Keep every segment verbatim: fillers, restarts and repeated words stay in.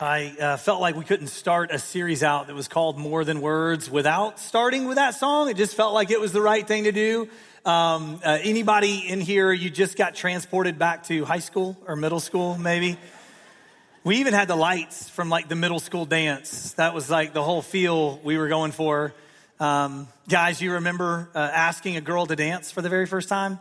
I uh, felt like we couldn't start a series out that was called More Than Words without starting with that song. It just felt like it was the right thing to do. Um, uh, anybody in here, you just got transported back to high school or middle school, maybe? We even had the lights from like the middle school dance. That was like the whole feel we were going for. Um, guys, you remember uh, asking a girl to dance for the very first time?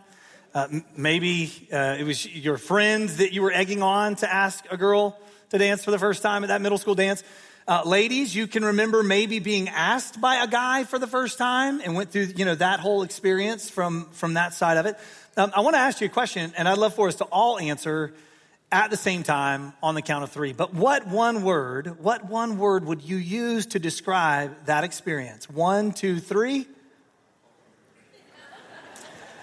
Uh, m- maybe uh, it was your friends that you were egging on to ask a girl to dance for the first time at that middle school dance. Uh, ladies, you can remember maybe being asked by a guy for the first time and went through, you know, that whole experience from, from that side of it. Um, I want to ask you a question, and I'd love for us to all answer at the same time on the count of three. But what one word, what one word would you use to describe that experience? One, two, three.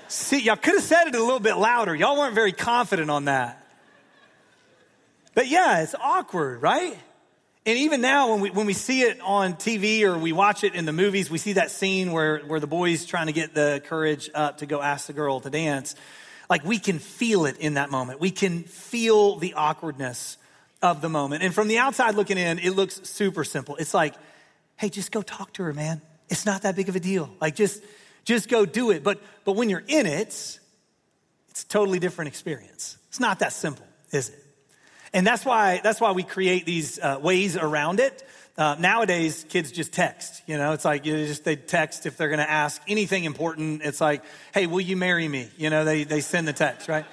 See, y'all could have said it a little bit louder. Y'all weren't very confident on that. But yeah, it's awkward, right? And even now when we when we see it on T V or we watch it in the movies, we see that scene where, where the boy's trying to get the courage up to go ask the girl to dance. Like, we can feel it in that moment. We can feel the awkwardness of the moment. And from the outside looking in, it looks super simple. It's like, hey, just go talk to her, man. It's not that big of a deal. Like, just just go do it. But but when you're in it, it's a totally different experience. It's not that simple, is it? And that's why that's why we create these uh, ways around it. Uh, nowadays, kids just text. You know, it's like you just they text if they're going to ask anything important. It's like, hey, will you marry me? You know, they they send the text, right?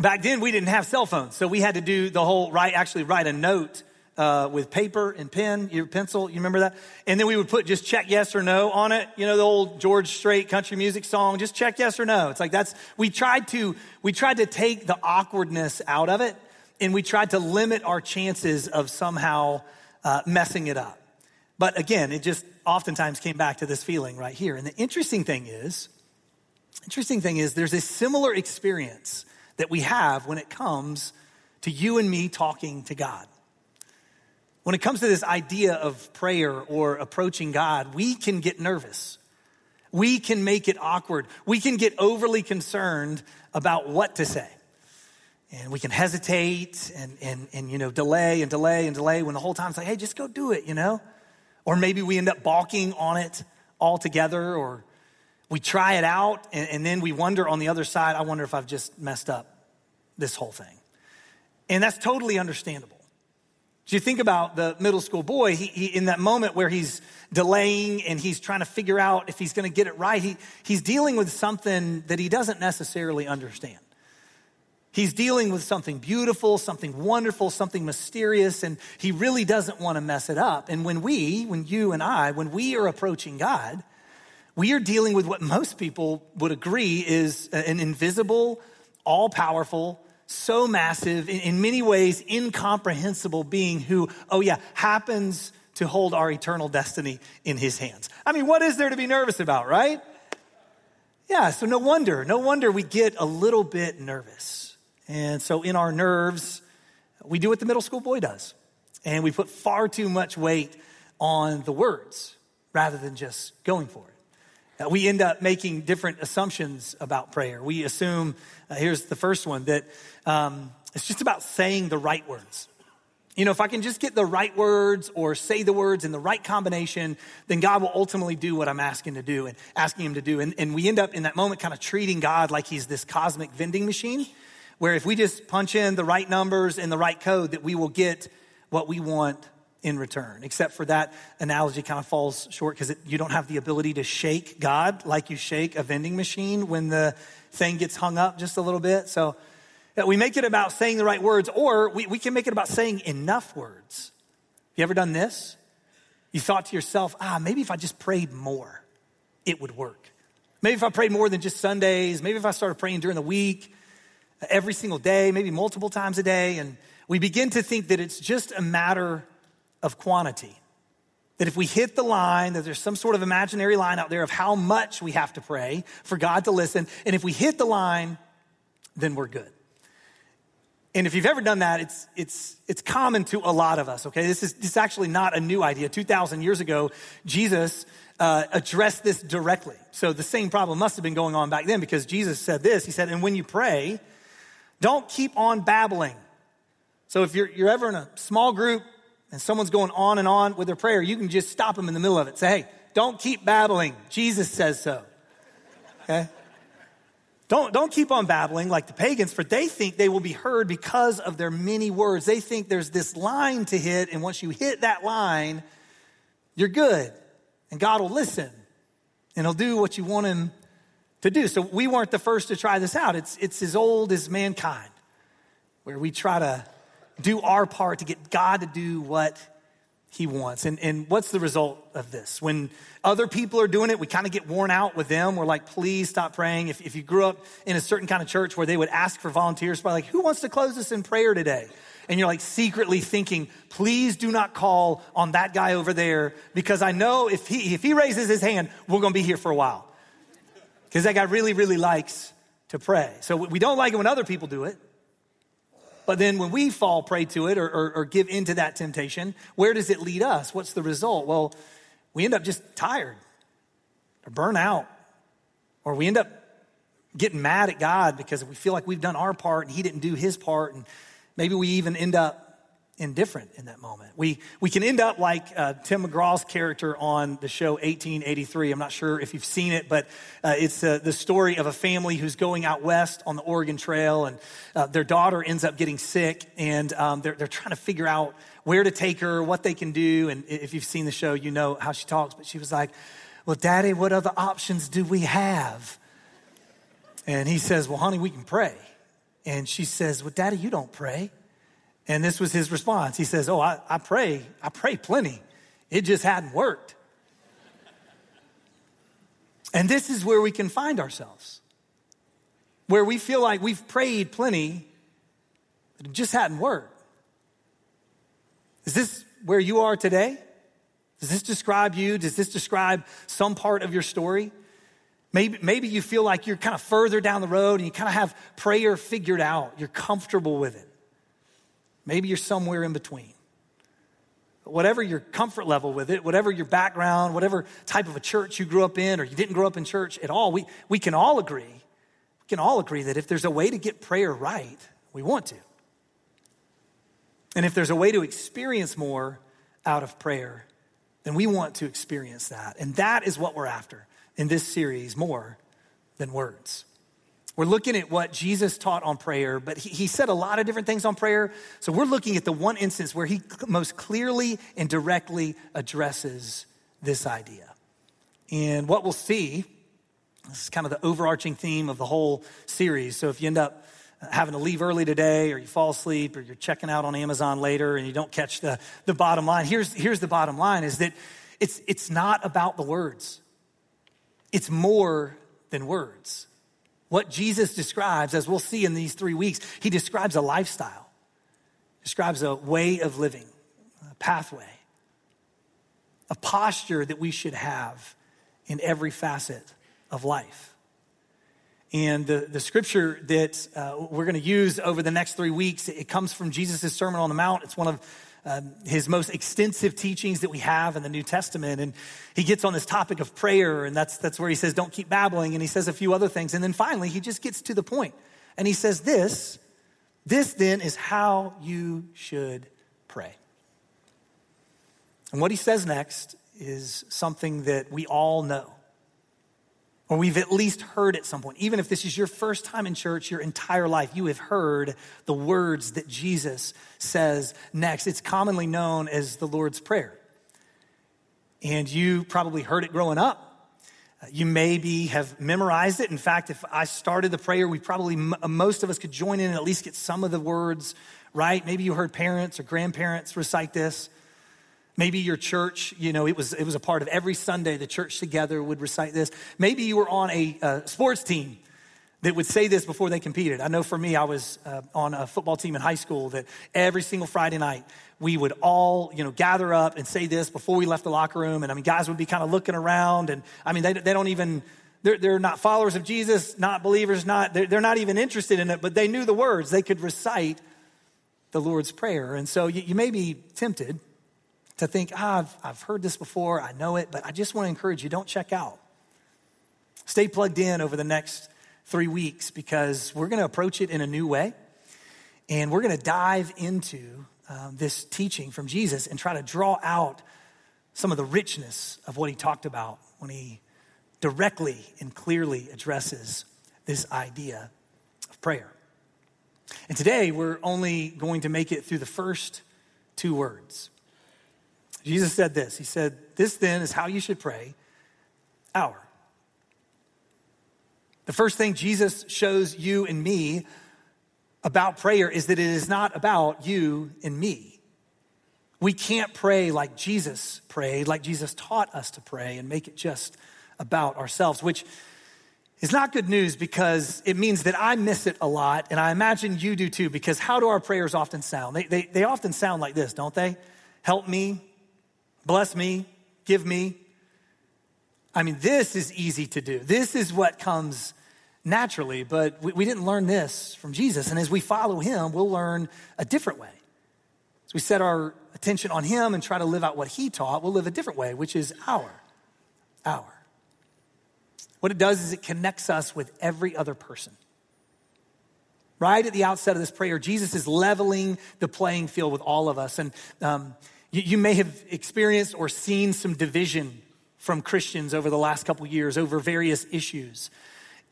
Back then, we didn't have cell phones, so we had to do the whole right. Actually, write a note uh, with paper and pen, your pencil. You remember that? And then we would put just check yes or no on it. You know, the old George Strait country music song, just check yes or no. It's like that's we tried to we tried to take the awkwardness out of it. And we tried to limit our chances of somehow uh, messing it up. But again, it just oftentimes came back to this feeling right here. And the interesting thing is, interesting thing is there's a similar experience that we have when it comes to you and me talking to God. When it comes to this idea of prayer or approaching God, we can get nervous. We can make it awkward. We can get overly concerned about what to say. And we can hesitate and, and, and, you know, delay and delay and delay when the whole time it's like, hey, just go do it, you know? Or maybe we end up balking on it altogether, or we try it out and, and then we wonder on the other side, I wonder if I've just messed up this whole thing. And that's totally understandable. So you think about the middle school boy, he, he, in that moment where he's delaying and he's trying to figure out if he's going to get it right, he he's dealing with something that he doesn't necessarily understand. He's dealing with something beautiful, something wonderful, something mysterious, and he really doesn't want to mess it up. And when we, when you and I, when we are approaching God, we are dealing with what most people would agree is an invisible, all-powerful, so massive, in many ways incomprehensible being who, oh yeah, happens to hold our eternal destiny in his hands. I mean, what is there to be nervous about, right? Yeah, so no wonder, no wonder we get a little bit nervous. And so in our nerves, we do what the middle school boy does. And we put far too much weight on the words rather than just going for it. We end up making different assumptions about prayer. We assume, uh, here's the first one, that um, it's just about saying the right words. You know, if I can just get the right words or say the words in the right combination, then God will ultimately do what I'm asking to do and asking him to do. And, and we end up in that moment kind of treating God like he's this cosmic vending machine, where if we just punch in the right numbers and the right code, that we will get what we want in return. Except for that analogy kind of falls short because you don't have the ability to shake God like you shake a vending machine when the thing gets hung up just a little bit. So we make it about saying the right words, or we, we can make it about saying enough words. You ever done this? You thought to yourself, ah, maybe if I just prayed more, it would work. Maybe if I prayed more than just Sundays, maybe if I started praying during the week, every single day, maybe multiple times a day. And we begin to think that it's just a matter of quantity. That if we hit the line, that there's some sort of imaginary line out there of how much we have to pray for God to listen. And if we hit the line, then we're good. And if you've ever done that, it's it's it's common to a lot of us, okay? This is, this is actually not a new idea. two thousand years ago, Jesus uh, addressed this directly. So the same problem must have been going on back then, because Jesus said this. He said, and when you pray, don't keep on babbling. So if you're you're ever in a small group and someone's going on and on with their prayer, you can just stop them in the middle of it. Say, hey, don't keep babbling. Jesus says so, okay? Don't, don't keep on babbling like the pagans, for they think they will be heard because of their many words. They think there's this line to hit, and once you hit that line, you're good, and God will listen, and he'll do what you want him to do. So we weren't the first to try this out. It's, it's as old as mankind, where we try to do our part to get God to do what he wants. And, and what's the result of this? When other people are doing it, we kind of get worn out with them. We're like, please stop praying. If, if you grew up in a certain kind of church where they would ask for volunteers, by like, who wants to close us in prayer today? And you're like secretly thinking, please do not call on that guy over there, because I know if he, if he raises his hand, we're going to be here for a while, because that guy really, really likes to pray. So we don't like it when other people do it. But then when we fall prey to it, or, or, or give into that temptation, where does it lead us? What's the result? Well, we end up just tired or burn out, or we end up getting mad at God because we feel like we've done our part and he didn't do his part. And maybe we even end up indifferent in that moment. We we can end up like uh, Tim McGraw's character on the show eighteen eighty-three. I'm not sure if you've seen it, but uh, it's uh, the story of a family who's going out west on the Oregon Trail, and uh, their daughter ends up getting sick, and um, they're, they're trying to figure out where to take her, what they can do. And if you've seen the show, you know how she talks, but she was like, well, Daddy, what other options do we have? And he says, well, honey, we can pray. And she says, well, Daddy, you don't pray. And this was his response. He says, oh, I, I pray. I pray plenty. It just hadn't worked. And this is where we can find ourselves, where we feel like we've prayed plenty, but it just hadn't worked. Is this where you are today? Does this describe you? Does this describe some part of your story? Maybe, maybe you feel like you're kind of further down the road and you kind of have prayer figured out. You're comfortable with it. Maybe you're somewhere in between. But whatever your comfort level with it, whatever your background, whatever type of a church you grew up in, or you didn't grow up in church at all, we, we can all agree, we can all agree that if there's a way to get prayer right, we want to. And if there's a way to experience more out of prayer, then we want to experience that. And that is what we're after in this series, More Than Words. We're looking at what Jesus taught on prayer, but he, he said a lot of different things on prayer. So we're looking at the one instance where he most clearly and directly addresses this idea. And what we'll see, this is kind of the overarching theme of the whole series. So if you end up having to leave early today, or you fall asleep, or you're checking out on Amazon later and you don't catch the, the bottom line, here's, here's the bottom line, is that it's, it's not about the words. It's more than words. What Jesus describes, as we'll see in these three weeks, he describes a lifestyle, describes a way of living, a pathway, a posture that we should have in every facet of life. And the, the scripture that uh, we're gonna use over the next three weeks, it comes from Jesus' Sermon on the Mount. It's one of Um, his most extensive teachings that we have in the New Testament. And he gets on this topic of prayer, and that's that's where he says, don't keep babbling. And he says a few other things. And then finally, he just gets to the point. And he says this, this then is how you should pray. And what he says next is something that we all know, or we've at least heard at some point. Even if this is your first time in church, your entire life, you have heard the words that Jesus says next. It's commonly known as the Lord's Prayer. And you probably heard it growing up. You maybe have memorized it. In fact, if I started the prayer, we probably, most of us could join in and at least get some of the words right. Maybe you heard parents or grandparents recite this. Maybe your church, you know, it was it was a part of every Sunday the church together would recite this. Maybe you were on a uh, sports team that would say this before they competed. I know for me, I was uh, on a football team in high school that every single Friday night, we would all, you know, gather up and say this before we left the locker room. And I mean, guys would be kind of looking around and I mean, they they don't even, they're, they're not followers of Jesus, not believers, not, they're, they're not even interested in it, but they knew the words. They could recite the Lord's Prayer. And so you, you may be tempted to think, ah, I've, I've heard this before, I know it, but I just want to encourage you, don't check out. Stay plugged in over the next three weeks because we're going to approach it in a new way. And we're going to dive into um, this teaching from Jesus and try to draw out some of the richness of what he talked about when he directly and clearly addresses this idea of prayer. And today we're only going to make it through the first two words. Jesus said this. He said, "This then is how you should pray, our." The first thing Jesus shows you and me about prayer is that it is not about you and me. We can't pray like Jesus prayed, like Jesus taught us to pray, and make it just about ourselves, which is not good news because it means that I miss it a lot, and I imagine you do too, because how do our prayers often sound? They, they, they often sound like this, don't they? Help me, bless me, give me. I mean, this is easy to do. This is what comes naturally, but we, we didn't learn this from Jesus. And as we follow him, we'll learn a different way. As we set our attention on him and try to live out what he taught, we'll live a different way, which is our, our. What it does is it connects us with every other person. Right at the outset of this prayer, Jesus is leveling the playing field with all of us. And um, you, you may have experienced or seen some division from Christians over the last couple years over various issues.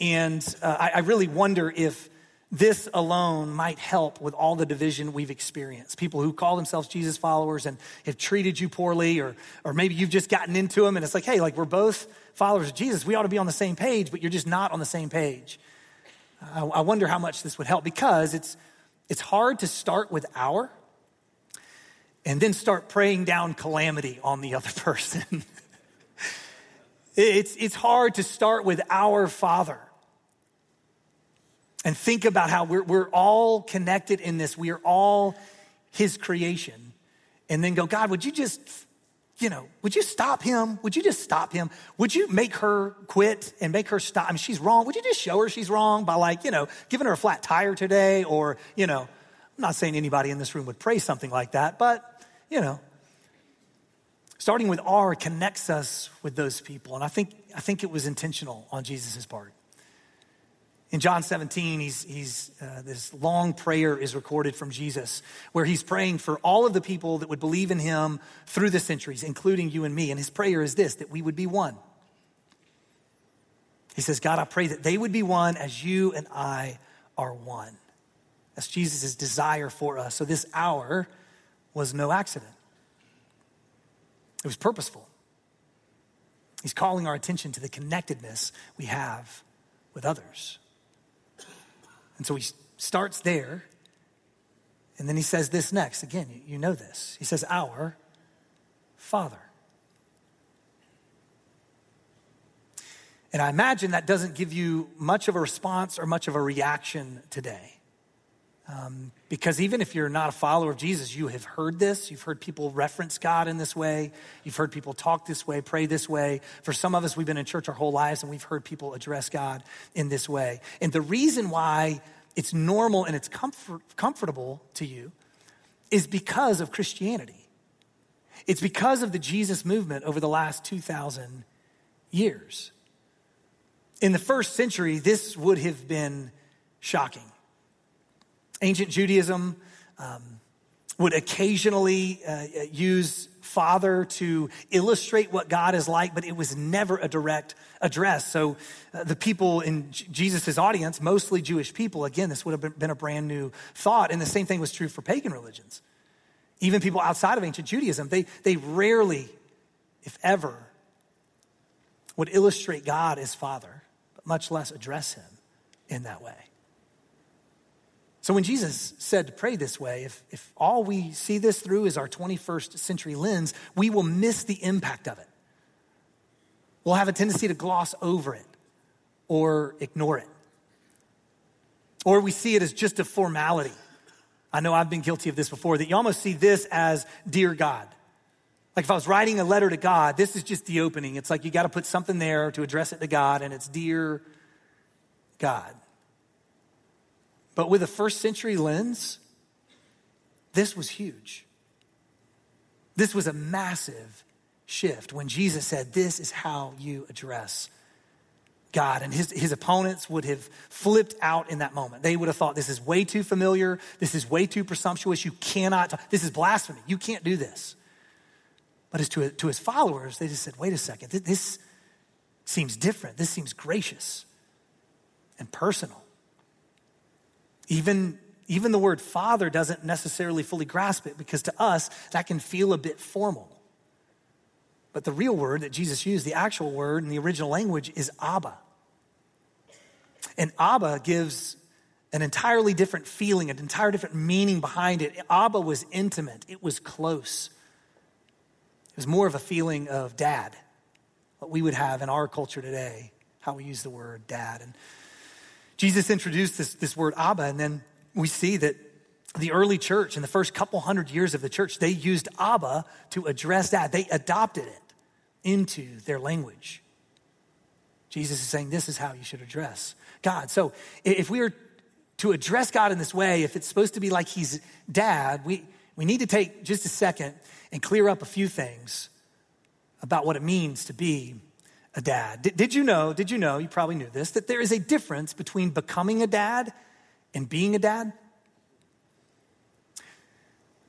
And uh, I, I really wonder if this alone might help with all the division we've experienced. People who call themselves Jesus followers and have treated you poorly, or or maybe you've just gotten into them and it's like, hey, like we're both followers of Jesus. We ought to be on the same page, but you're just not on the same page. I, I wonder how much this would help because it's it's hard to start with our and then start praying down calamity on the other person. It's it's hard to start with our Father and think about how we're we're all connected in this. We are all his creation. And then go, God, would you just, you know, would you stop him? Would you just stop him? Would you make her quit and make her stop? I mean, she's wrong. Would you just show her she's wrong by, like, you know, giving her a flat tire today? Or, you know, I'm not saying anybody in this room would pray something like that, but, you know, starting with R connects us with those people. And I think I think it was intentional on Jesus' part. In John seventeen, he's, he's, uh, this long prayer is recorded from Jesus where he's praying for all of the people that would believe in him through the centuries, including you and me. And his prayer is this, that we would be one. He says, God, I pray that they would be one as you and I are one. That's Jesus' desire for us. So this hour was no accident. It was purposeful. He's calling our attention to the connectedness we have with others. And so he starts there, and then he says this next. Again, you know this. He says, our Father. And I imagine that doesn't give you much of a response or much of a reaction today. Um, because even if you're not a follower of Jesus, you have heard this. You've heard people reference God in this way. You've heard people talk this way, pray this way. For some of us, we've been in church our whole lives and we've heard people address God in this way. And the reason why it's normal and it's comfort, comfortable to you is because of Christianity. It's because of the Jesus movement over the last two thousand years. In the first century, this would have been shocking. Ancient Judaism um, would occasionally uh, use Father to illustrate what God is like, but it was never a direct address. So uh, the people in J- Jesus' audience, mostly Jewish people, again, this would have been a brand new thought. And the same thing was true for pagan religions. Even people outside of ancient Judaism, they, they rarely, if ever, would illustrate God as Father, but much less address him in that way. So when Jesus said to pray this way, if, if all we see this through is our twenty-first century lens, we will miss the impact of it. We'll have a tendency to gloss over it or ignore it. Or we see it as just a formality. I know I've been guilty of this before, that you almost see this as dear God. Like if I was writing a letter to God, this is just the opening. It's like you got to put something there to address it to God, and it's dear God. But with a first century lens, this was huge. This was a massive shift when Jesus said, this is how you address God. And his, his opponents would have flipped out in that moment. They would have thought, this is way too familiar. This is way too presumptuous. You cannot talk. This is blasphemy. You can't do this. But as to, to his followers, they just said, wait a second, this, this seems different. This seems gracious and personal. Even, even the word Father doesn't necessarily fully grasp it, because to us, that can feel a bit formal. But the real word that Jesus used, the actual word in the original language, is Abba. And Abba gives an entirely different feeling, an entirely different meaning behind it. Abba was intimate. It was close. It was more of a feeling of dad, what we would have in our culture today, how we use the word dad. And Jesus introduced this, this word Abba, and then we see that the early church, in the first couple hundred years of the church, they used Abba to address dad. They adopted it into their language. Jesus is saying, this is how you should address God. So if we are to address God in this way, if it's supposed to be like he's dad, we, we need to take just a second and clear up a few things about what it means to be a dad. Did, did you know, did you know, you probably knew this, that there is a difference between becoming a dad and being a dad?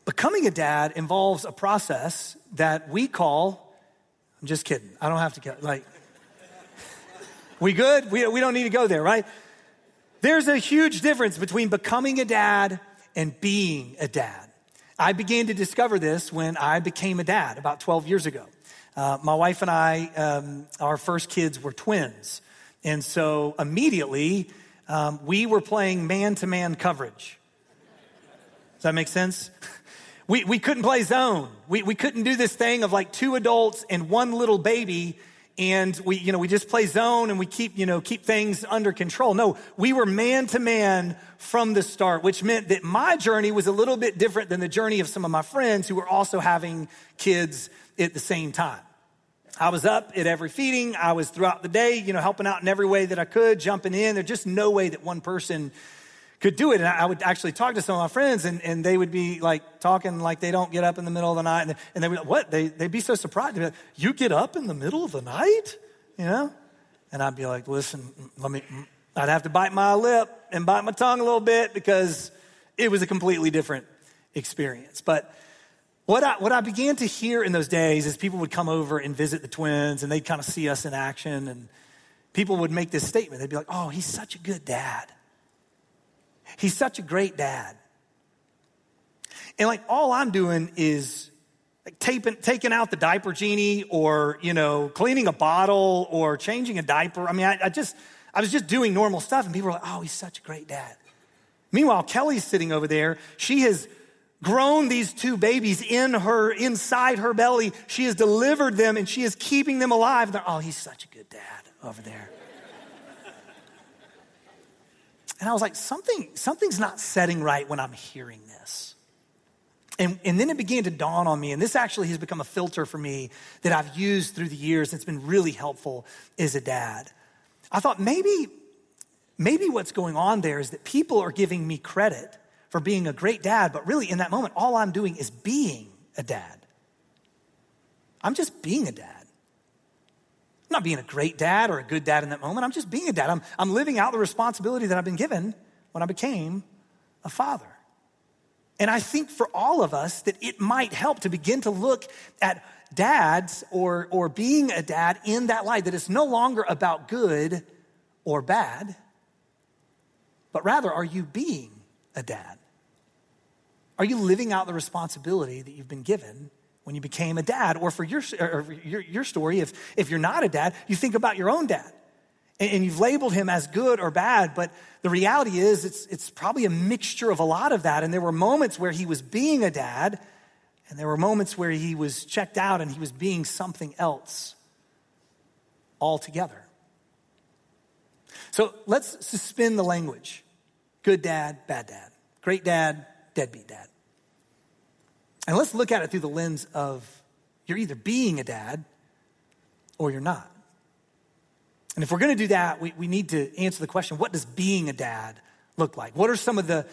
Becoming a dad involves a process that we call, I'm just kidding, I don't have to go, like, we good? We, we don't need to go there, right? There's a huge difference between becoming a dad and being a dad. I began to discover this when I became a dad about twelve years ago. Uh, my wife and I, um, our first kids were twins. And so immediately um, we were playing man-to-man coverage. Does that make sense? We we couldn't play zone. We we couldn't do this thing of like two adults and one little baby, and we, you know, we just play zone and we keep, you know, keep things under control. No, we were man-to-man from the start, which meant that my journey was a little bit different than the journey of some of my friends who were also having kids at the same time. I was up at every feeding. I was throughout the day, you know, helping out in every way that I could, jumping in. There's just no way that one person could do it. And I would actually talk to some of my friends, and, and they would be like talking like they don't get up in the middle of the night. And they, and they would, what? They, they'd be so surprised. They'd be like, you get up in the middle of the night? You know? And I'd be like, listen, let me, I'd have to bite my lip and bite my tongue a little bit, because it was a completely different experience. But what I, what I began to hear in those days is people would come over and visit the twins, and they'd kind of see us in action, and people would make this statement. They'd be like, oh, he's such a good dad. He's such a great dad. And like, all I'm doing is like taping, taking out the diaper genie, or, you know, cleaning a bottle or changing a diaper. I mean, I, I just, I was just doing normal stuff, and people were like, oh, he's such a great dad. Meanwhile, Kelly's sitting over there. She has grown these two babies in her, inside her belly. She has delivered them, and she is keeping them alive. And they're, oh, he's such a good dad over there. And I was like, something, something's not setting right when I'm hearing this. And, and then it began to dawn on me, and this actually has become a filter for me that I've used through the years, and it's been really helpful as a dad. I thought maybe, maybe what's going on there is that people are giving me credit for being a great dad, but really in that moment, all I'm doing is being a dad. I'm just being a dad. I'm not being a great dad or a good dad in that moment. I'm just being a dad. I'm, I'm living out the responsibility that I've been given when I became a father. And I think for all of us that it might help to begin to look at dads or, or being a dad in that light, that it's no longer about good or bad, but rather, are you being a dad? Are you living out the responsibility that you've been given when you became a dad? Or for your or your, your story, if, if you're not a dad, you think about your own dad. And, and you've labeled him as good or bad, but the reality is it's, it's probably a mixture of a lot of that. And there were moments where he was being a dad, and there were moments where he was checked out and he was being something else altogether. So let's suspend the language. Good dad, bad dad. Great dad, deadbeat dad. And let's look at it through the lens of you're either being a dad or you're not. And if we're going to do that, we, we need to answer the question, what does being a dad look like? What are some of the,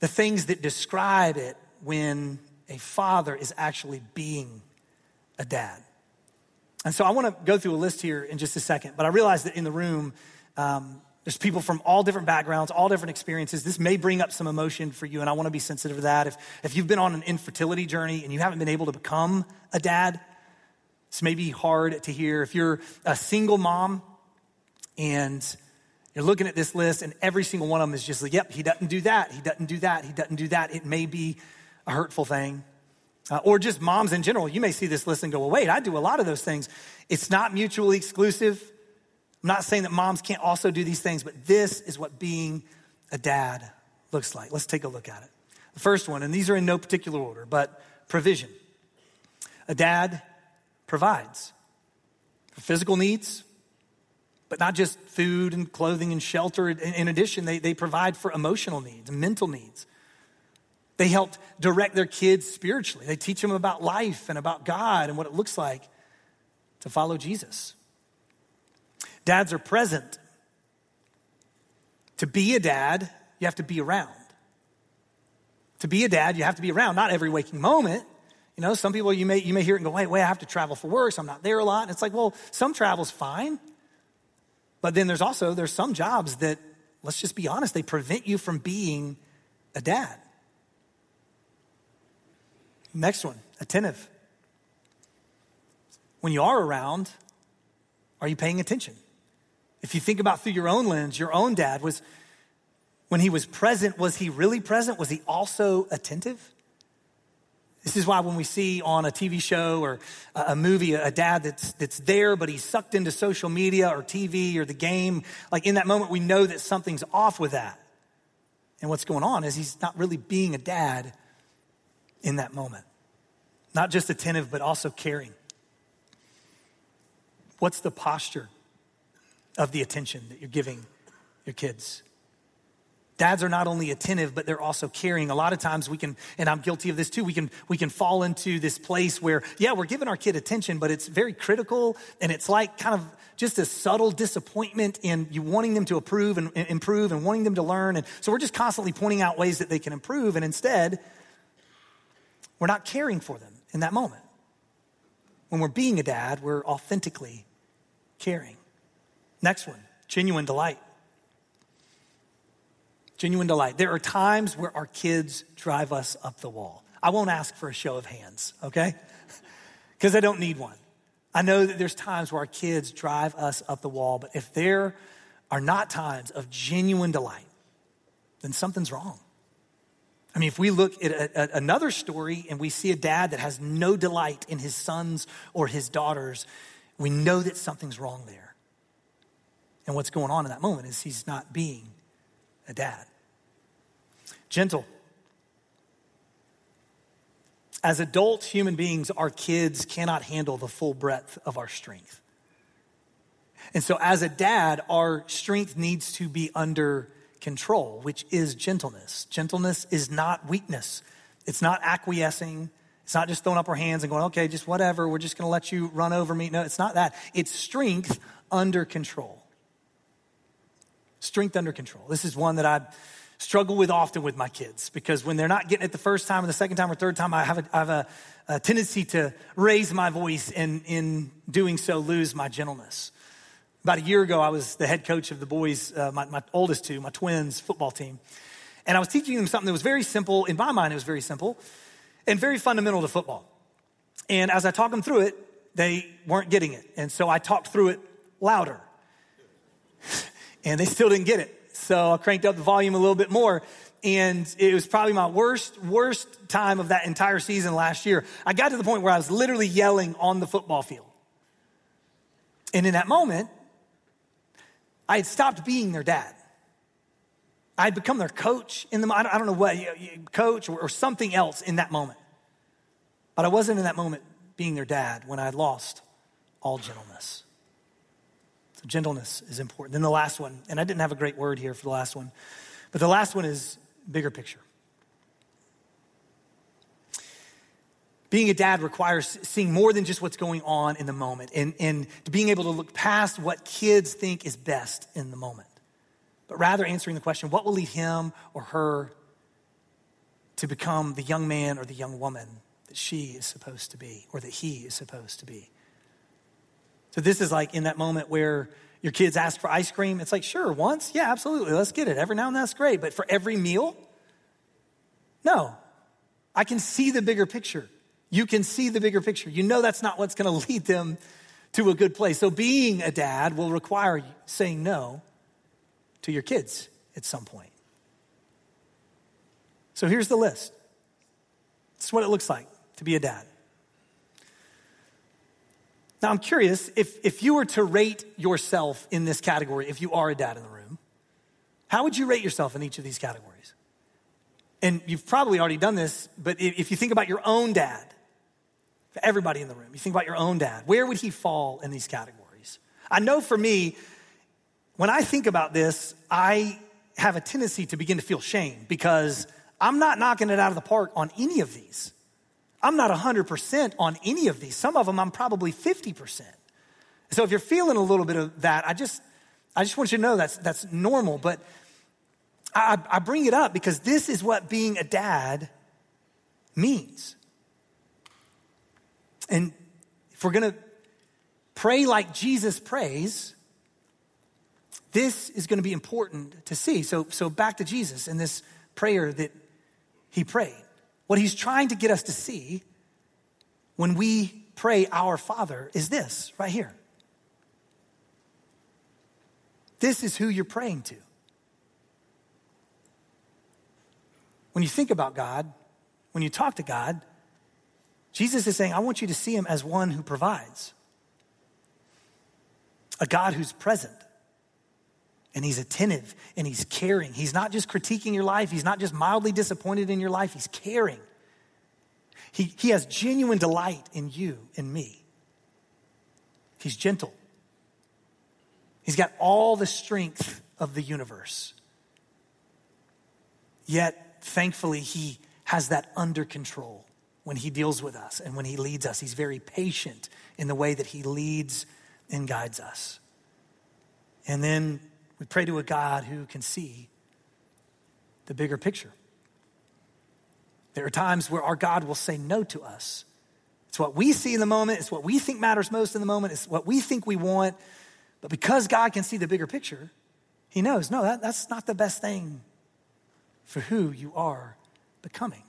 the things that describe it when a father is actually being a dad? And so I want to go through a list here in just a second, but I realize that in the room, um, there's people from all different backgrounds, all different experiences. This may bring up some emotion for you, and I want to be sensitive to that. If, if you've been on an infertility journey and you haven't been able to become a dad, this may be hard to hear. If you're a single mom and you're looking at this list and every single one of them is just like, yep, he doesn't do that, he doesn't do that, he doesn't do that, it may be a hurtful thing. Uh, or just moms in general, you may see this list and go, well, wait, I do a lot of those things. It's not mutually exclusive. I'm not saying that moms can't also do these things, but this is what being a dad looks like. Let's take a look at it. The first one, and these are in no particular order, but provision. A dad provides for physical needs, but not just food and clothing and shelter. In addition, they, they provide for emotional needs and mental needs. They help direct their kids spiritually. They teach them about life and about God and what it looks like to follow Jesus. Dads are present. To be a dad, you have to be around. To be a dad, you have to be around, not every waking moment. You know, some people, you may you may hear it and go, wait, wait, I have to travel for work, so I'm not there a lot. And it's like, well, some travel's fine. But then there's also, there's some jobs that, let's just be honest, they prevent you from being a dad. Next one, attentive. When you are around, are you paying attention? If you think about through your own lens, your own dad was, when he was present, was he really present? Was he also attentive? This is why when we see on a T V show or a movie, a dad that's that's there, but he's sucked into social media or T V or the game, like in that moment, we know that something's off with that. And what's going on is he's not really being a dad in that moment. Not just attentive, but also caring. What's the posture of the attention that you're giving your kids? Dads are not only attentive, but they're also caring. A lot of times we can, and I'm guilty of this too, we can we can fall into this place where, yeah, we're giving our kid attention, but it's very critical, and it's like kind of just a subtle disappointment in you wanting them to approve and, and improve and wanting them to learn. And so we're just constantly pointing out ways that they can improve, and instead, we're not caring for them in that moment. When we're being a dad, we're authentically caring. Next one, genuine delight. Genuine delight. There are times where our kids drive us up the wall. I won't ask for a show of hands, okay? Because I don't need one. I know that there's times where our kids drive us up the wall, but if there are not times of genuine delight, then something's wrong. I mean, if we look at a, a, another story and we see a dad that has no delight in his sons or his daughters, we know that something's wrong there. And what's going on in that moment is he's not being a dad. Gentle. As adult human beings, our kids cannot handle the full breadth of our strength. And so as a dad, our strength needs to be under control, which is gentleness. Gentleness is not weakness. It's not acquiescing. It's not just throwing up our hands and going, okay, just whatever. We're just going to let you run over me. No, it's not that. It's strength under control. Strength under control. This is one that I struggle with often with my kids because when they're not getting it the first time or the second time or third time, I have a, I have a, a tendency to raise my voice and in doing so lose my gentleness. About a year ago, I was the head coach of the boys, uh, my, my oldest two, my twins' football team. And I was teaching them something that was very simple. In my mind, it was very simple and very fundamental to football. And as I talked them through it, they weren't getting it. And so I talked through it louder. And they still didn't get it. So I cranked up the volume a little bit more. And it was probably my worst, worst time of that entire season last year. I got to the point where I was literally yelling on the football field. And in that moment, I had stopped being their dad. I had become their coach in the, I don't, I don't know what, coach or, or something else in that moment. But I wasn't in that moment being their dad when I had lost all gentleness. So gentleness is important. Then the last one, and I didn't have a great word here for the last one, But the last one is bigger picture. Being a dad requires seeing more than just what's going on in the moment and, and being able to look past what kids think is best in the moment, but rather answering the question, what will lead him or her to become the young man or the young woman that she is supposed to be or that he is supposed to be? So this is like in that moment where your kids ask for ice cream. It's like, sure, once? Yeah, absolutely. Let's get it. Every now and then, that's great. But for every meal? No. I can see the bigger picture. You can see the bigger picture. You know that's not what's gonna lead them to a good place. So being a dad will require saying no to your kids at some point. So here's the list. This is what it looks like to be a dad. Now I'm curious, if, if you were to rate yourself in this category, if you are a dad in the room, how would you rate yourself in each of these categories? And you've probably already done this, but if you think about your own dad, for everybody in the room, you think about your own dad, where would he fall in these categories? I know for me, when I think about this, I have a tendency to begin to feel shame because I'm not knocking it out of the park on any of these. I'm not one hundred percent on any of these. Some of them I'm probably fifty percent. So if you're feeling a little bit of that, I just I just want you to know that's that's normal. But I, I bring it up because this is what being a dad means. And if we're gonna pray like Jesus prays, this is gonna be important to see. So, so back to Jesus and this prayer that he prayed. What he's trying to get us to see when we pray our Father is this right here. This is who you're praying to. When you think about God, when you talk to God, Jesus is saying, I want you to see him as one who provides. A God who's present. And he's attentive and he's caring. He's not just critiquing your life. He's not just mildly disappointed in your life. He's caring. He, he has genuine delight in you and me. He's gentle. He's got all the strength of the universe. Yet, thankfully, he has that under control when he deals with us and when he leads us. He's very patient in the way that he leads and guides us. And then we pray to a God who can see the bigger picture. There are times where our God will say no to us. It's what we see in the moment. It's what we think matters most in the moment. It's what we think we want. But because God can see the bigger picture, he knows, no, that, that's not the best thing for who you are becoming.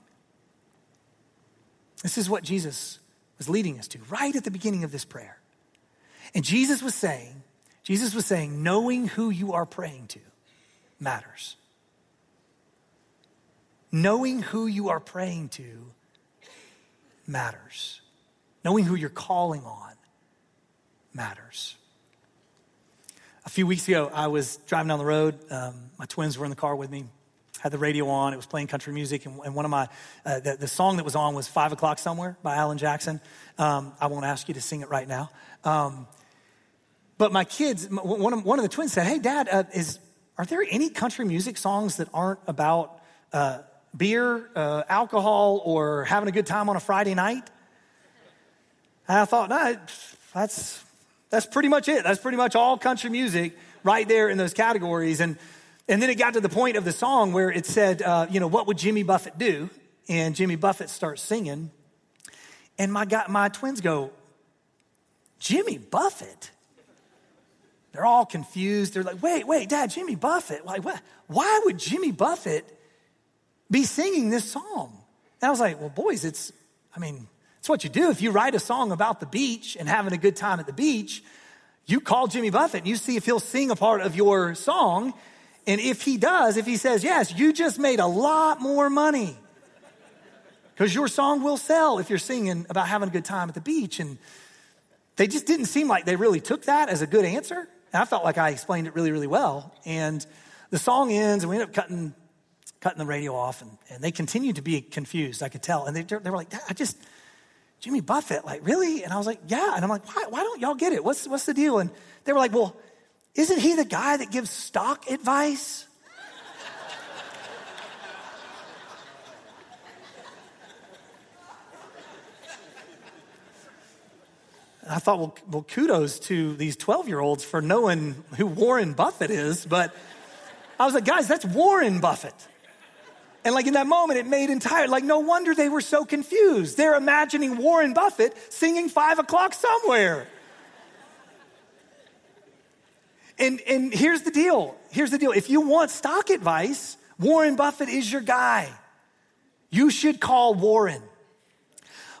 This is what Jesus was leading us to right at the beginning of this prayer. And Jesus was saying, Jesus was saying, knowing who you are praying to matters. Knowing who you are praying to matters. Knowing who you're calling on matters. A few weeks ago, I was driving down the road. Um, my twins were in the car with me, had the radio on. It was playing country music, and, and one of my, uh, the, the song that was on was Five O'Clock Somewhere by Alan Jackson. Um, I won't ask you to sing it right now. Um, But my kids, one of, one of the twins said, hey, Dad, uh, is are there any country music songs that aren't about uh, beer, uh, alcohol, or having a good time on a Friday night? And I thought, no, that's, that's pretty much it. That's pretty much all country music right there in those categories. And, and then it got to the point of the song where it said, uh, you know, what would Jimmy Buffett do? And Jimmy Buffett starts singing. And my God, my twins go, Jimmy Buffett? They're all confused. They're like, wait, wait, Dad, Jimmy Buffett. Like, what? Why would Jimmy Buffett be singing this song? And I was like, well, boys, it's, I mean, it's what you do. If you write a song about the beach and having a good time at the beach, you call Jimmy Buffett and you see if he'll sing a part of your song. And if he does, if he says yes, you just made a lot more money because your song will sell if you're singing about having a good time at the beach. And they just didn't seem like they really took that as a good answer. And I felt like I explained it really, really well. And the song ends, and we end up cutting cutting the radio off, and, and they continued to be confused, I could tell. And they, they were like, I just, Jimmy Buffett, like, really? And I was like, yeah. And I'm like, why, why don't y'all get it? What's, what's the deal? And they were like, well, isn't he the guy that gives stock advice? I thought, well, well kudos to these twelve-year-olds for knowing who Warren Buffett is. But I was like, guys, that's Warren Buffett. And like in that moment, it made entire, like no wonder they were so confused. They're imagining Warren Buffett singing Five O'Clock Somewhere. And, and here's the deal. Here's the deal. If you want stock advice, Warren Buffett is your guy. You should call Warren.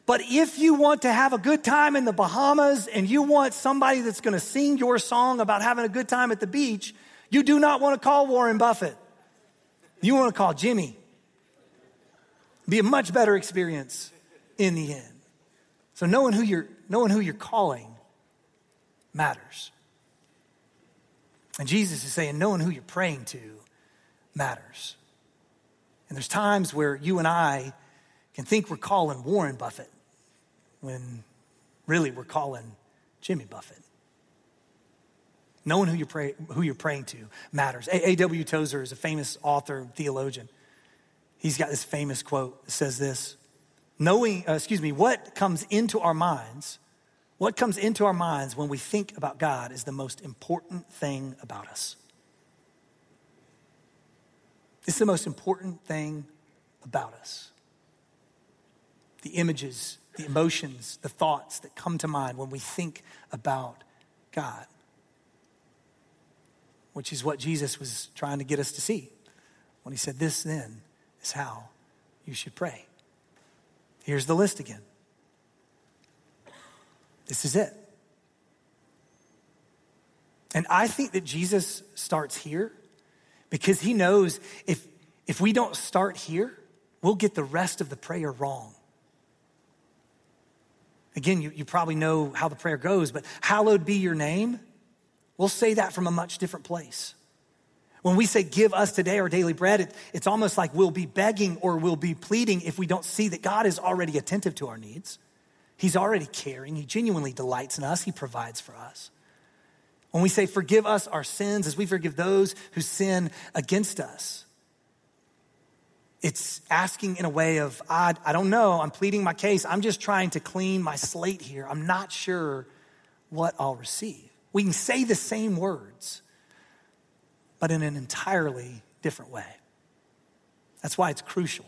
But if you want to have a good time in the Bahamas and you want somebody that's going to sing your song about having a good time at the beach, you do not want to call Warren Buffett. You want to call Jimmy. Be a much better experience in the end. So knowing who you're, knowing who you're calling matters. And Jesus is saying, knowing who you're praying to matters. And there's times where you and I can think we're calling Warren Buffett when really we're calling Jimmy Buffett. Knowing who you're, pray, who you're praying to matters. A. W. Tozer is a famous author, theologian. He's got this famous quote that says this, knowing, uh, excuse me, what comes into our minds What comes into our minds when we think about God is the most important thing about us. It's the most important thing about us. The images, the emotions, the thoughts that come to mind when we think about God, which is what Jesus was trying to get us to see when he said, this then is how you should pray. Here's the list again. This is it. And I think that Jesus starts here because he knows if, if we don't start here, we'll get the rest of the prayer wrong. Again, you, you probably know how the prayer goes, but hallowed be your name. We'll say that from a much different place. When we say give us today our daily bread, it, it's almost like we'll be begging or we'll be pleading if we don't see that God is already attentive to our needs. He's already caring. He genuinely delights in us. He provides for us. When we say, forgive us our sins as we forgive those who sin against us, it's asking in a way of, I, I don't know, I'm pleading my case. I'm just trying to clean my slate here. I'm not sure what I'll receive. We can say the same words, but in an entirely different way. That's why it's crucial.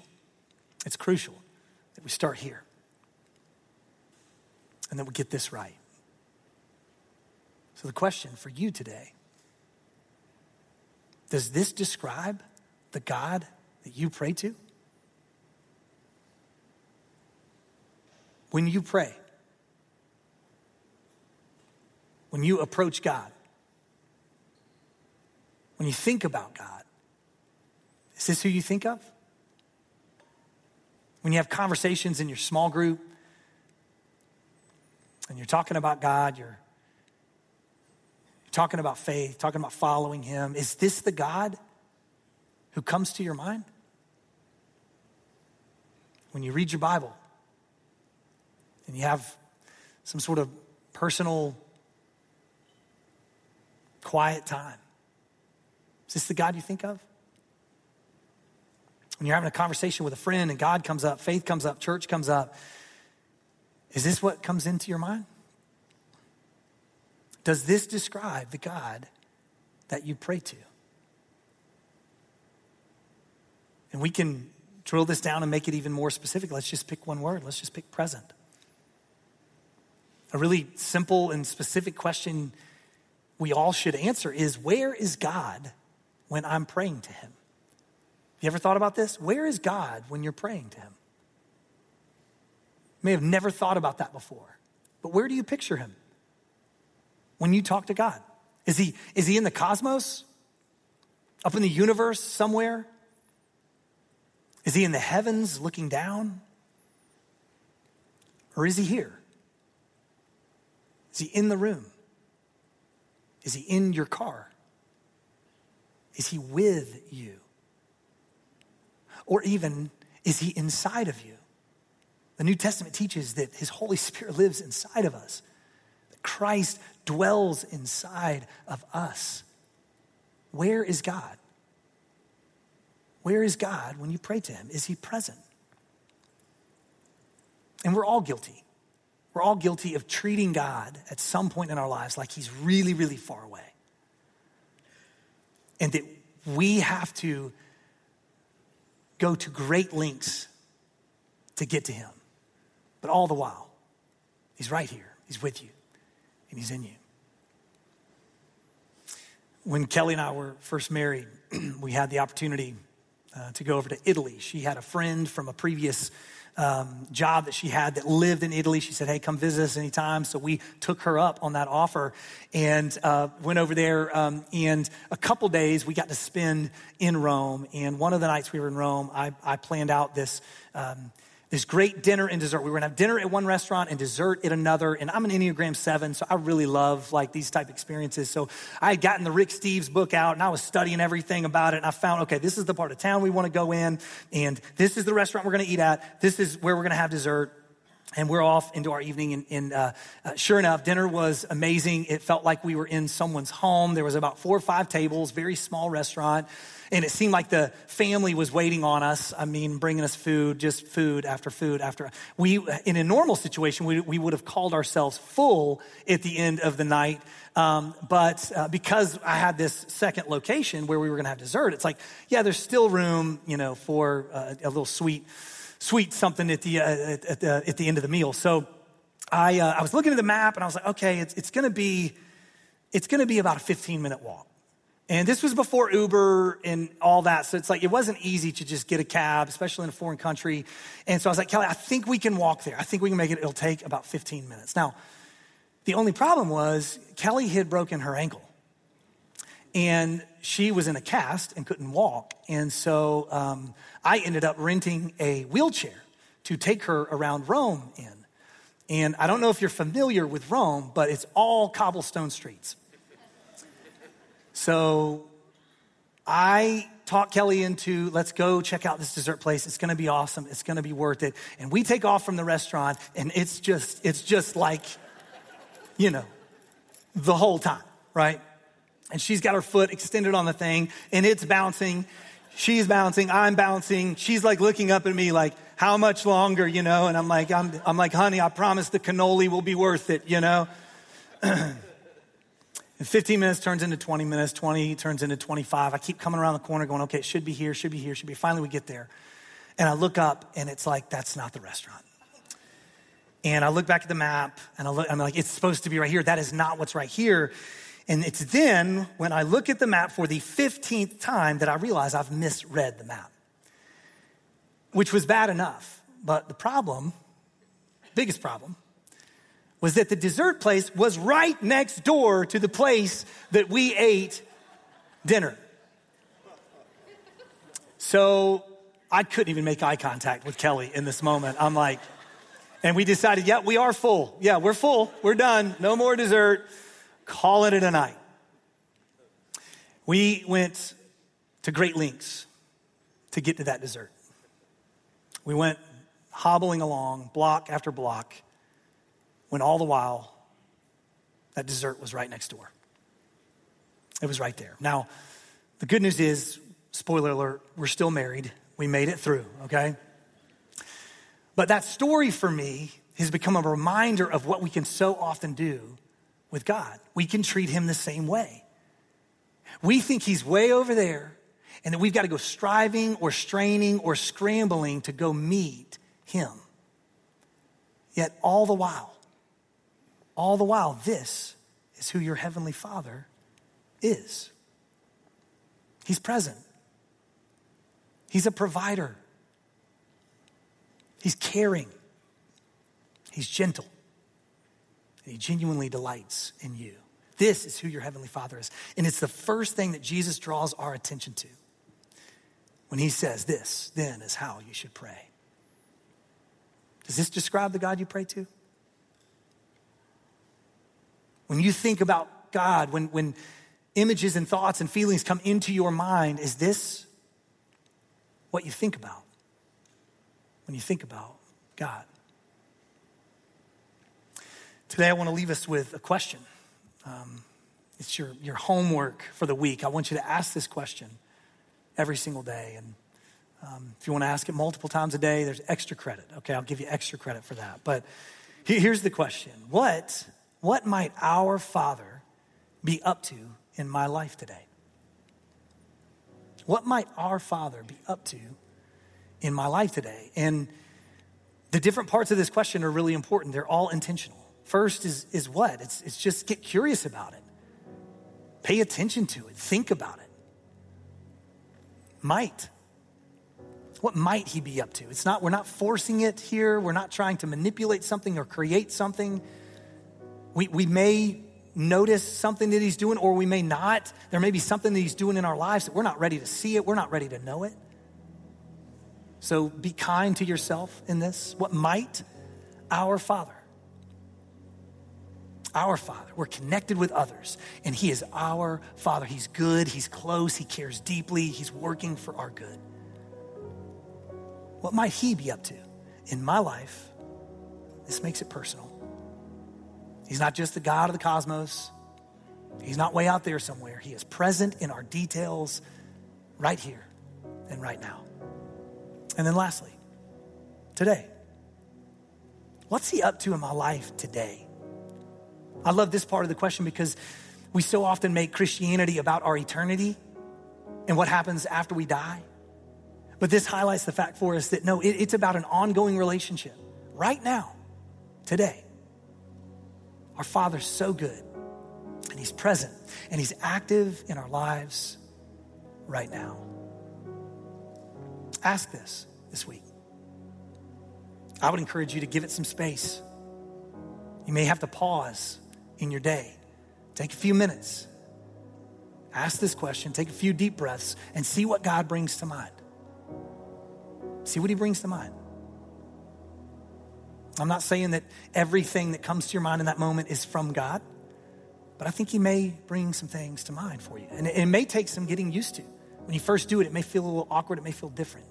It's crucial that we start here. And that we get this right. So the question for you today, does this describe the God that you pray to? When you pray, when you approach God, when you think about God, is this who you think of? When you have conversations in your small group, and you're talking about God, you're, you're talking about faith, talking about following him. Is this the God who comes to your mind? When you read your Bible and you have some sort of personal quiet time, is this the God you think of? When you're having a conversation with a friend and God comes up, faith comes up, church comes up, is this what comes into your mind? Does this describe the God that you pray to? And we can drill this down and make it even more specific. Let's just pick one word. Let's just pick present. A really simple and specific question we all should answer is, where is God when I'm praying to him? You ever thought about this? Where is God when you're praying to him? You may have never thought about that before, but where do you picture him when you talk to God? Is he, is he in the cosmos? Up in the universe somewhere? Is he in the heavens looking down? Or is he here? Is he in the room? Is he in your car? Is he with you? Or even, is he inside of you? The New Testament teaches that his Holy Spirit lives inside of us, that Christ dwells inside of us. Where is God? Where is God when you pray to him? Is he present? And we're all guilty. We're all guilty of treating God at some point in our lives like he's really, really far away. And that we have to go to great lengths to get to him. But all the while, he's right here. He's with you and he's in you. When Kelly and I were first married, we had the opportunity uh, to go over to Italy. She had a friend from a previous um, job that she had that lived in Italy. She said, hey, come visit us anytime. So we took her up on that offer and uh, went over there. Um, and a couple days we got to spend in Rome. And one of the nights we were in Rome, I, I planned out this um, this great dinner and dessert. We were gonna have dinner at one restaurant and dessert at another. And I'm an Enneagram seven, so I really love like these type experiences. So I had gotten the Rick Steves book out and I was studying everything about it. And I found, okay, this is the part of town we wanna go in. And this is the restaurant we're gonna eat at. This is where we're gonna have dessert. And we're off into our evening. And, and uh, uh, sure enough, dinner was amazing. It felt like we were in someone's home. There was about four or five tables, very small restaurant. And it seemed like the family was waiting on us. I mean, bringing us food, just food after food after. We, in a normal situation, we, we would have called ourselves full at the end of the night. Um, but uh, because I had this second location where we were going to have dessert, it's like, yeah, there's still room, you know, for uh, a little sweet, sweet something at the uh, at the at the end of the meal. So I uh, I was looking at the map and I was like, okay, it's it's going to be it's going to be about a fifteen minute walk. And this was before Uber and all that. So it's like, it wasn't easy to just get a cab, especially in a foreign country. And so I was like, Kelly, I think we can walk there. I think we can make it. It'll take about fifteen minutes. Now, the only problem was Kelly had broken her ankle and she was in a cast and couldn't walk. And so um, I ended up renting a wheelchair to take her around Rome in. And I don't know if you're familiar with Rome, but it's all cobblestone streets. So I talked Kelly into, let's go check out this dessert place. It's gonna be awesome. It's gonna be worth it. And we take off from the restaurant and it's just, it's just like, you know, the whole time, right? And she's got her foot extended on the thing and it's bouncing. She's bouncing, I'm bouncing. She's like looking up at me like, how much longer, you know? And I'm like, I'm, I'm like, honey, I promise the cannoli will be worth it, you know? And fifteen minutes turns into twenty minutes, twenty turns into twenty-five. I keep coming around the corner going, okay, it should be here, should be here, should be. Finally, we get there. And I look up and it's like, that's not the restaurant. And I look back at the map and I look, I'm like, it's supposed to be right here. That is not what's right here. And it's then when I look at the map for the fifteenth time that I realize I've misread the map, which was bad enough. But the problem, biggest problem, was that the dessert place was right next door to the place that we ate dinner. So I couldn't even make eye contact with Kelly in this moment. I'm like, and we decided, yeah, we are full. Yeah, we're full. We're done. No more dessert. Call it a night. We went to great lengths to get to that dessert. We went hobbling along block after block, when all the while, that dessert was right next door. It was right there. Now, the good news is, spoiler alert, we're still married. We made it through, okay? But that story for me has become a reminder of what we can so often do with God. We can treat him the same way. We think he's way over there and that we've got to go striving or straining or scrambling to go meet him. Yet all the while, All the while, this is who your heavenly Father is. He's present. He's a provider. He's caring. He's gentle. And he genuinely delights in you. This is who your heavenly Father is. And it's the first thing that Jesus draws our attention to when he says, this then is how you should pray. Does this describe the God you pray to? When you think about God, when, when images and thoughts and feelings come into your mind, is this what you think about when you think about God? Today, I want to leave us with a question. Um, it's your, your homework for the week. I want you to ask this question every single day. And um, if you want to ask it multiple times a day, there's extra credit. Okay, I'll give you extra credit for that. But Here's the question. What, what might our Father be up to in my life today? What might our Father be up to in my life today? And the different parts of this question are really important. They're all intentional. First is, is what? It's, it's just get curious about it. Pay attention to it. Think about it. Might. What might he be up to? It's not, we're not forcing it here. We're not trying to manipulate something or create something. We, we may notice something that he's doing, or we may not. There may be something that he's doing in our lives that we're not ready to see it. We're not ready to know it. So be kind to yourself in this. What might our Father? Our Father. We're connected with others, and he is our Father. He's good. He's close. He cares deeply. He's working for our good. What might he be up to in my life? This makes it personal. He's not just the God of the cosmos. He's not way out there somewhere. He is present in our details right here and right now. And then lastly, today. What's he up to in my life today? I love this part of the question because we so often make Christianity about our eternity and what happens after we die. But this highlights the fact for us that no, it, it's about an ongoing relationship right now, today. Our Father's so good, and he's present, and he's active in our lives right now. Ask this this week. I would encourage you to give it some space. You may have to pause in your day. Take a few minutes. Ask this question. Take a few deep breaths and see what God brings to mind. See what he brings to mind. I'm not saying that everything that comes to your mind in that moment is from God, but I think he may bring some things to mind for you. And it, it may take some getting used to. When you first do it, it may feel a little awkward. It may feel different.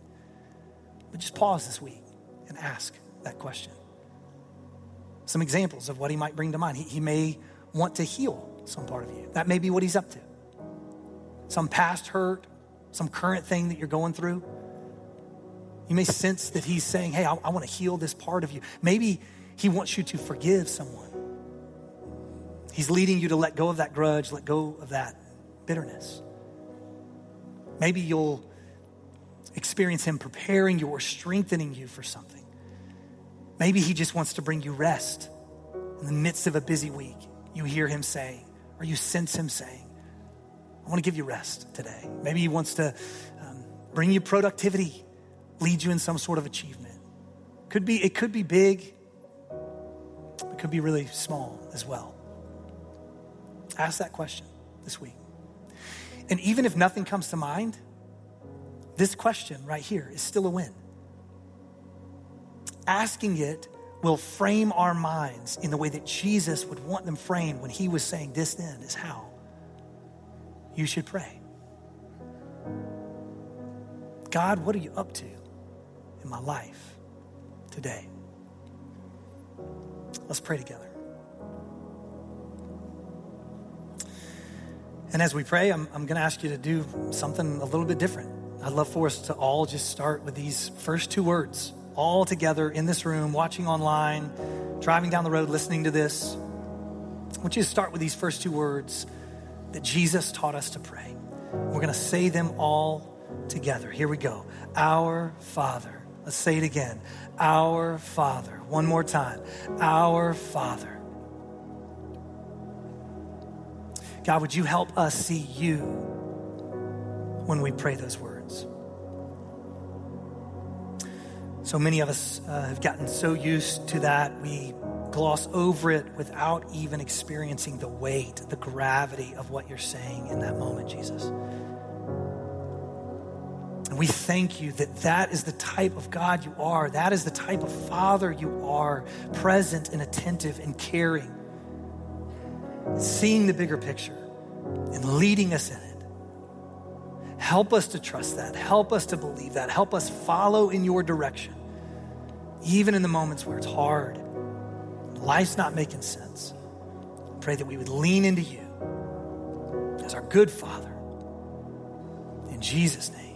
But just pause this week and ask that question. Some examples of what he might bring to mind. He, he may want to heal some part of you. That may be what he's up to. Some past hurt, some current thing that you're going through. You may sense that he's saying, hey, I, I want to heal this part of you. Maybe he wants you to forgive someone. He's leading you to let go of that grudge, let go of that bitterness. Maybe you'll experience him preparing you or strengthening you for something. Maybe he just wants to bring you rest. In the midst of a busy week, you hear him saying, or you sense him saying, I want to give you rest today. Maybe he wants to um, bring you productivity, lead you in some sort of achievement. Could be, it could be big. It could be really small as well. Ask that question this week. And even if nothing comes to mind, this question right here is still a win. Asking it will frame our minds in the way that Jesus would want them framed when he was saying, this then is how you should pray. God, what are you up to in my life today? Let's pray together. And as we pray, I'm, I'm going to ask you to do something a little bit different. I'd love for us to all just start with these first two words, all together in this room, watching online, driving down the road, listening to this. I want you to start with these first two words that Jesus taught us to pray. We're going to say them all together. Here we go. Our Father. Let's say it again. Our Father. One more time. Our Father. God, would you help us see you when we pray those words? So many of us uh, have gotten so used to that, we gloss over it without even experiencing the weight, the gravity of what you're saying in that moment, Jesus. And we thank you that that is the type of God you are. That is the type of Father you are, present and attentive and caring. Seeing the bigger picture and leading us in it. Help us to trust that. Help us to believe that. Help us follow in your direction, even in the moments where it's hard. Life's not making sense. Pray that we would lean into you as our good Father. In Jesus' name.